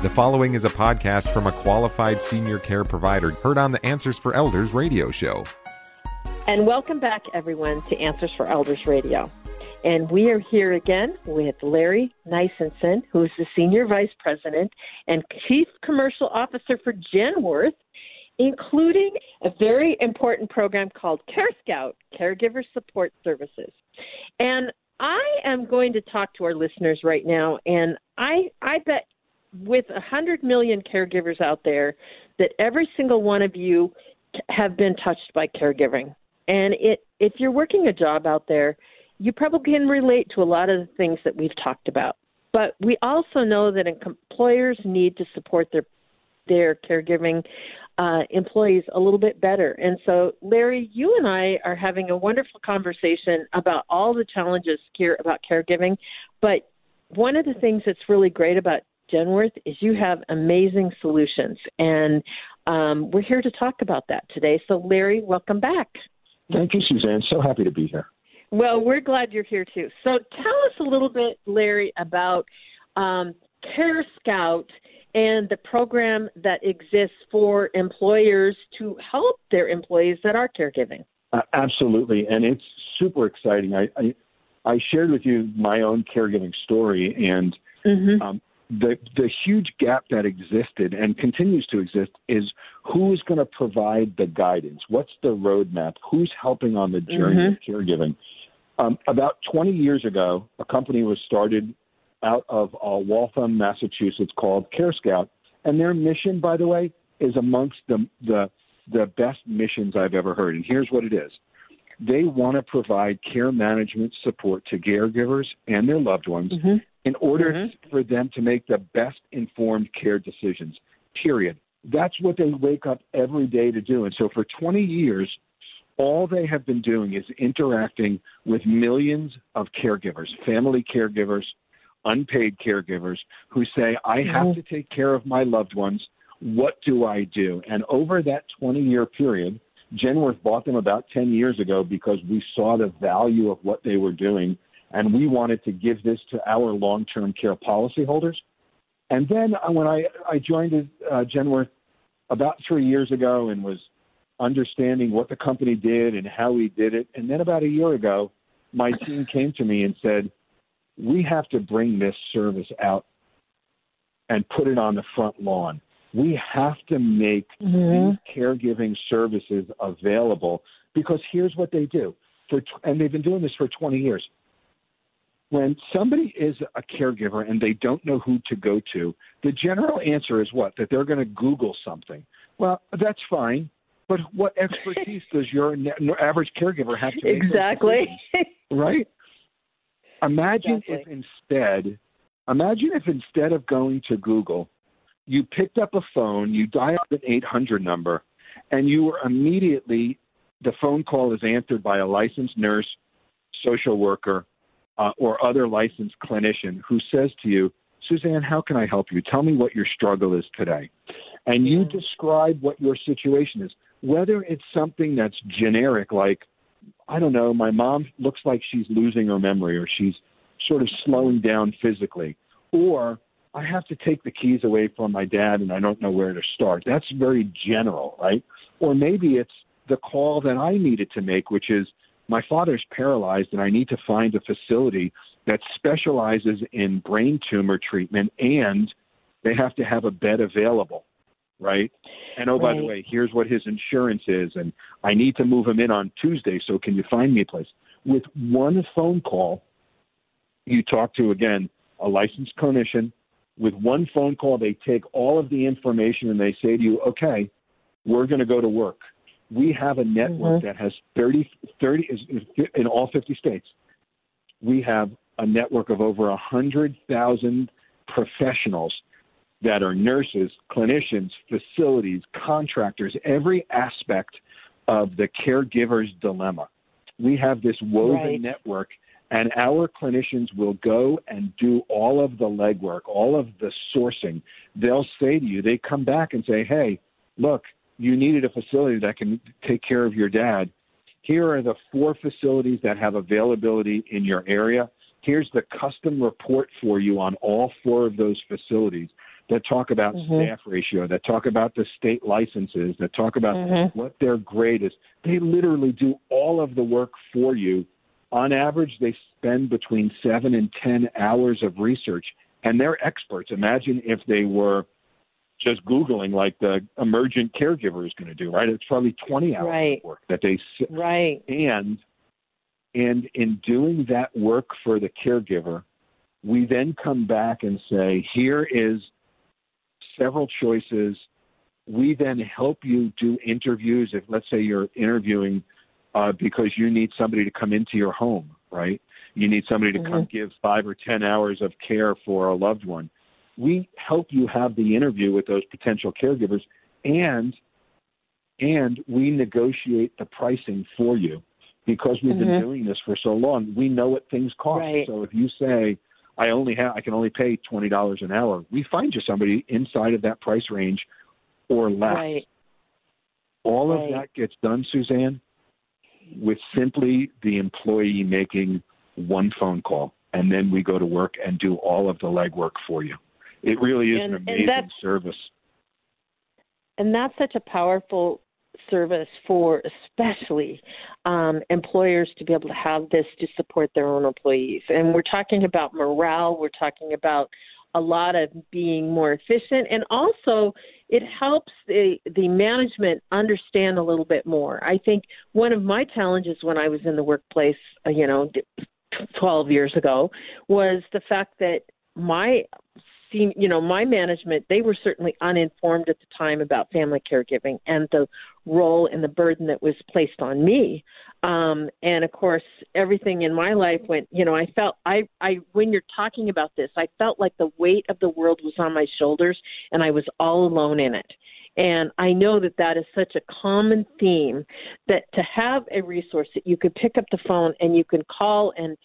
The following is a podcast from a qualified senior care provider heard on the Answers for Elders radio show. And welcome back, everyone, to Answers for Elders Radio. And we are here again with Larry Nysensen, who is the Senior Vice President and Chief Commercial Officer for Genworth, including a very important program called Care Scout, Caregiver Support Services. And I am going to talk to our listeners right now, and I bet with 100 million caregivers out there that every single one of you have been touched by caregiving. And if you're working a job out there, you probably can relate to a lot of the things that we've talked about. But we also know that employers need to support their caregiving employees a little bit better. And so, Larry, you and I are having a wonderful conversation about all the challenges here about caregiving. But one of the things that's really great about Genworth is you have amazing solutions. And we're here to talk about that today. So, Larry, welcome back. Thank you, Suzanne. So happy to be here. Well, we're glad you're here, too. So tell us a little bit, Larry, about Care Scout and the program that exists for employers to help their employees that are caregiving. Absolutely. And it's super exciting. I shared with you my own caregiving story, and the huge gap that existed and continues to exist is who's going to provide the guidance? What's the roadmap? Who's helping on the journey of caregiving? About 20 years ago, a company was started out of Waltham, Massachusetts, called Care Scout. And their mission, by the way, is amongst the best missions I've ever heard. And here's what it is. They want to provide care management support to caregivers and their loved ones in order for them to make the best informed care decisions, period. That's what they wake up every day to do. And so for 20 years, all they have been doing is interacting with millions of caregivers, family caregivers, unpaid caregivers who say, I have to take care of my loved ones. What do I do? And over that 20-year period, Genworth bought them about 10 years ago because we saw the value of what they were doing, and we wanted to give this to our long-term care policyholders. And then when I joined Genworth about 3 years ago and was understanding what the company did and how we did it, and then about a year ago, my team came to me and said, we have to bring this service out and put it on the front lawn. We have to make these caregiving services available because here's what they do. And they've been doing this for 20 years. When somebody is a caregiver and they don't know who to go to, the general answer is what? That they're going to Google something. Well, that's fine. But what expertise does your average caregiver have to make? Exactly. Right? Imagine if instead of going to Google, you picked up a phone, you dialed an 800 number, and you were immediately, the phone call is answered by a licensed nurse, social worker, or other licensed clinician who says to you, Suzanne, how can I help you? Tell me what your struggle is today. And you describe what your situation is, whether it's something that's generic, like, I don't know, my mom looks like she's losing her memory or she's sort of slowing down physically, or I have to take the keys away from my dad and I don't know where to start. That's very general, right? Or maybe it's the call that I needed to make, which is my father's paralyzed and I need to find a facility that specializes in brain tumor treatment and they have to have a bed available, right? And oh, by the way, here's what his insurance is and I need to move him in on Tuesday, so can you find me a place? With one phone call, you talk to, again, a licensed clinician. With one phone call, they take all of the information and they say to you, okay, we're going to go to work. We have a network that has 30 in all 50 states. We have a network of over 100,000 professionals that are nurses, clinicians, facilities, contractors, every aspect of the caregiver's dilemma. We have this woven network. And our clinicians will go and do all of the legwork, all of the sourcing. They'll say to you, they come back and say, hey, look, you needed a facility that can take care of your dad. Here are the 4 facilities that have availability in your area. Here's the custom report for you on all 4 of those facilities. that talk about staff ratio, that talk about the state licenses, that talk about what their grade is. They literally do all of the work for you. On average, they spend between 7 and 10 hours of research, and they're experts. Imagine if they were just Googling like the emergent caregiver is going to do, right? It's probably 20 hours of work that they – And in doing that work for the caregiver, we then come back and say, here is several choices. We then help you do interviews. If let's say you're interviewing because you need somebody to come into your home, right? You need somebody to come give 5 or 10 hours of care for a loved one. We help you have the interview with those potential caregivers, and we negotiate the pricing for you. Because we've been doing this for so long, we know what things cost. So if you say, I can only pay $20 an hour, we find you somebody inside of that price range or less. All of that gets done, Suzanne, with simply the employee making one phone call, and then we go to work and do all of the legwork for you. It really is an amazing service. And that's such a powerful service for especially employers to be able to have this to support their own employees. And we're talking about morale. We're talking about a lot of being more efficient. And also it helps the management understand a little bit more. I think one of my challenges when I was in the workplace, 12 years ago, was the fact that my management, they were certainly uninformed at the time about family caregiving and the role and the burden that was placed on me. And of course, everything in my life went, when you're talking about this, I felt like the weight of the world was on my shoulders and I was all alone in it. And I know that is such a common theme, that to have a resource that you could pick up the phone and you can call and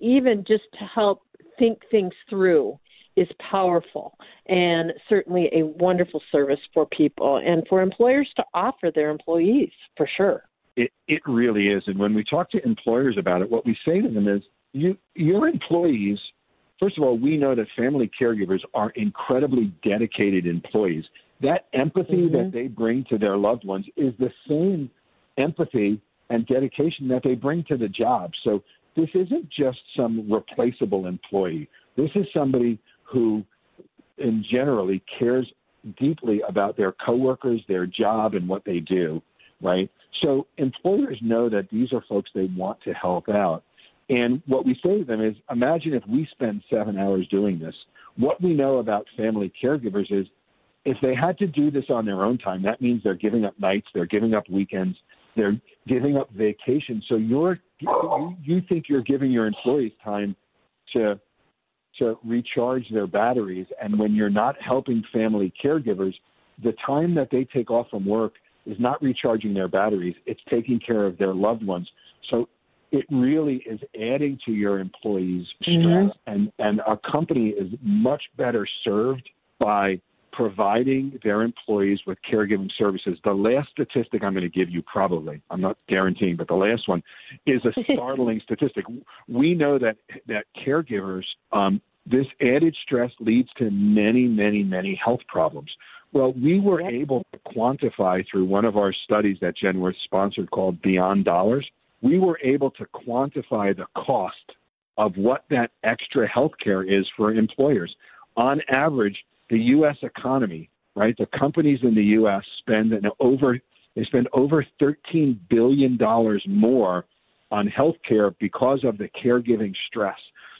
even just to help think things through is powerful and certainly a wonderful service for people and for employers to offer their employees, for sure. It really is. And when we talk to employers about it, what we say to them is, your employees, first of all, we know that family caregivers are incredibly dedicated employees. That empathy that they bring to their loved ones is the same empathy and dedication that they bring to the job. So this isn't just some replaceable employee. This is somebody who in generally cares deeply about their coworkers, their job, and what they do, right? So employers know that these are folks they want to help out. And what we say to them is, imagine if we spend 7 hours doing this. What we know about family caregivers is if they had to do this on their own time, that means they're giving up nights, they're giving up weekends, they're giving up vacation. So you think you're giving your employees time to recharge their batteries. And when you're not helping family caregivers, the time that they take off from work is not recharging their batteries. It's taking care of their loved ones. So it really is adding to your employees' stress. And a company is much better served by providing their employees with caregiving services. The last statistic I'm going to give you, probably, I'm not guaranteeing, but the last one is a startling statistic. We know that caregivers, this added stress leads to many, many, many health problems. Well, we were able to quantify through one of our studies that Genworth sponsored called Beyond Dollars, we were able to quantify the cost of what that extra health care is for employers. On average, the U.S. economy, right? The companies in the U.S. spend over $13 billion more on healthcare because of the caregiving stress.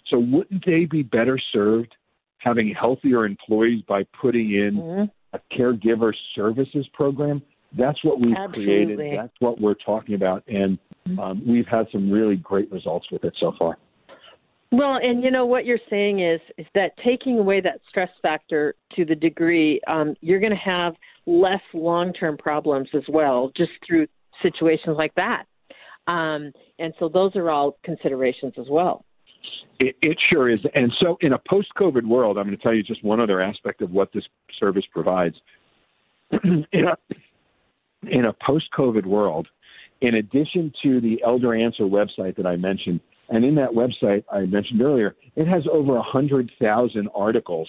So wouldn't they be better served having healthier employees by putting in a caregiver services program? That's what we've created. That's what we're talking about. And we've had some really great results with it so far. Well, and what you're saying is that taking away that stress factor to the degree, you're going to have less long-term problems as well, just through situations like that. And so those are all considerations as well. It sure is. And so in a post-COVID world, I'm going to tell you just one other aspect of what this service provides. In a post-COVID world, in addition to the Elder Answer website that I mentioned, and in that website I mentioned earlier, it has over 100,000 articles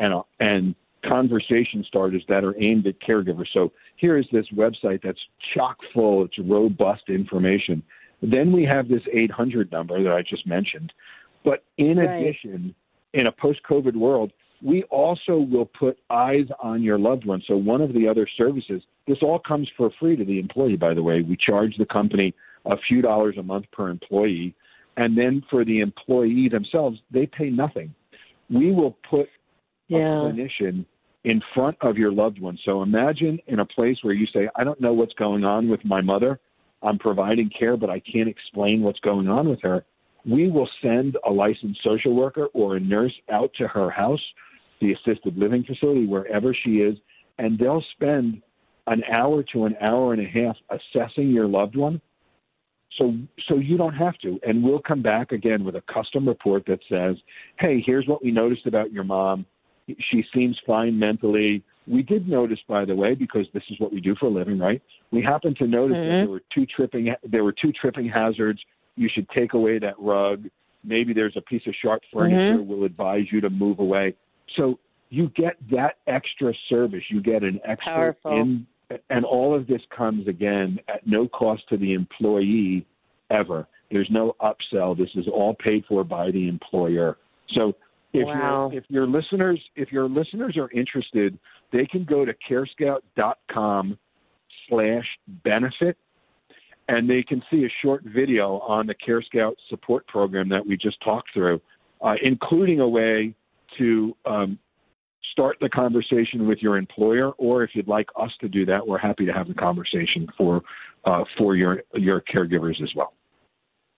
and conversation starters that are aimed at caregivers. So here is this website that's chock full. It's robust information. Then we have this 800 number that I just mentioned. But in addition, in a post-COVID world, we also will put eyes on your loved one. So one of the other services, this all comes for free to the employee, by the way. We charge the company a few dollars a month per employee. And then for the employee themselves, they pay nothing. We will put a clinician in front of your loved one. So imagine in a place where you say, I don't know what's going on with my mother. I'm providing care, but I can't explain what's going on with her. We will send a licensed social worker or a nurse out to her house, the assisted living facility, wherever she is, and they'll spend an hour to an hour and a half assessing your loved one. So you don't have to. And we'll come back again with a custom report that says, hey, here's what we noticed about your mom. She seems fine mentally. We did notice, by the way, because this is what we do for a living, right? We happened to notice that there were two tripping hazards. You should take away that rug. Maybe there's a piece of sharp furniture. We'll advise you to move away. So you get that extra service. You get an extra and all of this comes, again, at no cost to the employee ever. There's no upsell. This is all paid for by the employer. So if your listeners are interested, they can go to carescout.com/benefit, and they can see a short video on the Care Scout support program that we just talked through, including a way to start the conversation with your employer, or if you'd like us to do that, we're happy to have the conversation for your caregivers as well.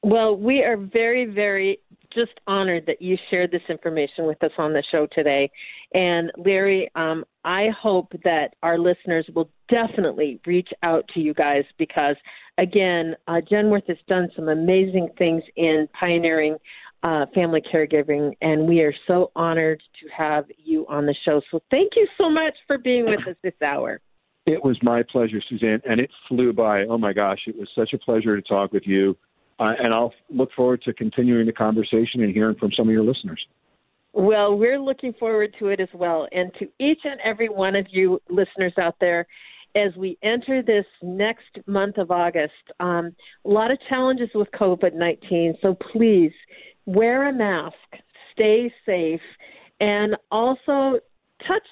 Well, we are very, very just honored that you shared this information with us on the show today. And Larry, I hope that our listeners will definitely reach out to you guys because, again, Genworth has done some amazing things in pioneering family caregiving, and we are so honored to have you on the show. So thank you so much for being with us this hour. It was my pleasure, Suzanne, and it flew by. Oh, my gosh, it was such a pleasure to talk with you, and I'll look forward to continuing the conversation and hearing from some of your listeners. Well, we're looking forward to it as well, and to each and every one of you listeners out there. As we enter this next month of August, a lot of challenges with COVID-19, so please wear a mask, stay safe, and also touch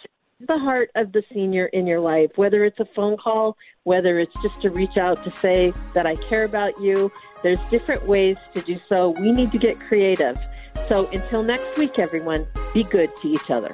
the heart of the senior in your life, whether it's a phone call, whether it's just to reach out to say that I care about you. There's different ways to do so. We need to get creative. So until next week, everyone, be good to each other.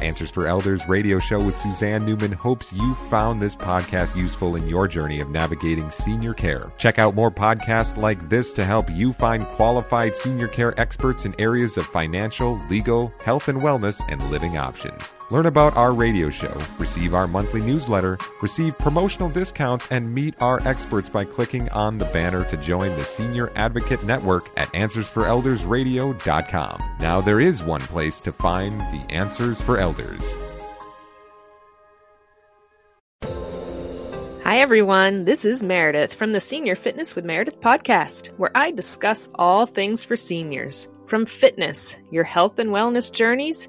Answers for Elders radio show with Suzanne Newman hopes you found this podcast useful in your journey of navigating senior care. Check out more podcasts like this to help you find qualified senior care experts in areas of financial, legal, health and wellness, and living options. Learn about our radio show, receive our monthly newsletter, receive promotional discounts, and meet our experts by clicking on the banner to join the Senior Advocate Network at AnswersForEldersRadio.com. Now there is one place to find the Answers for Elders. Hi, everyone. This is Meredith from the Senior Fitness with Meredith podcast, where I discuss all things for seniors, from fitness, your health and wellness journeys,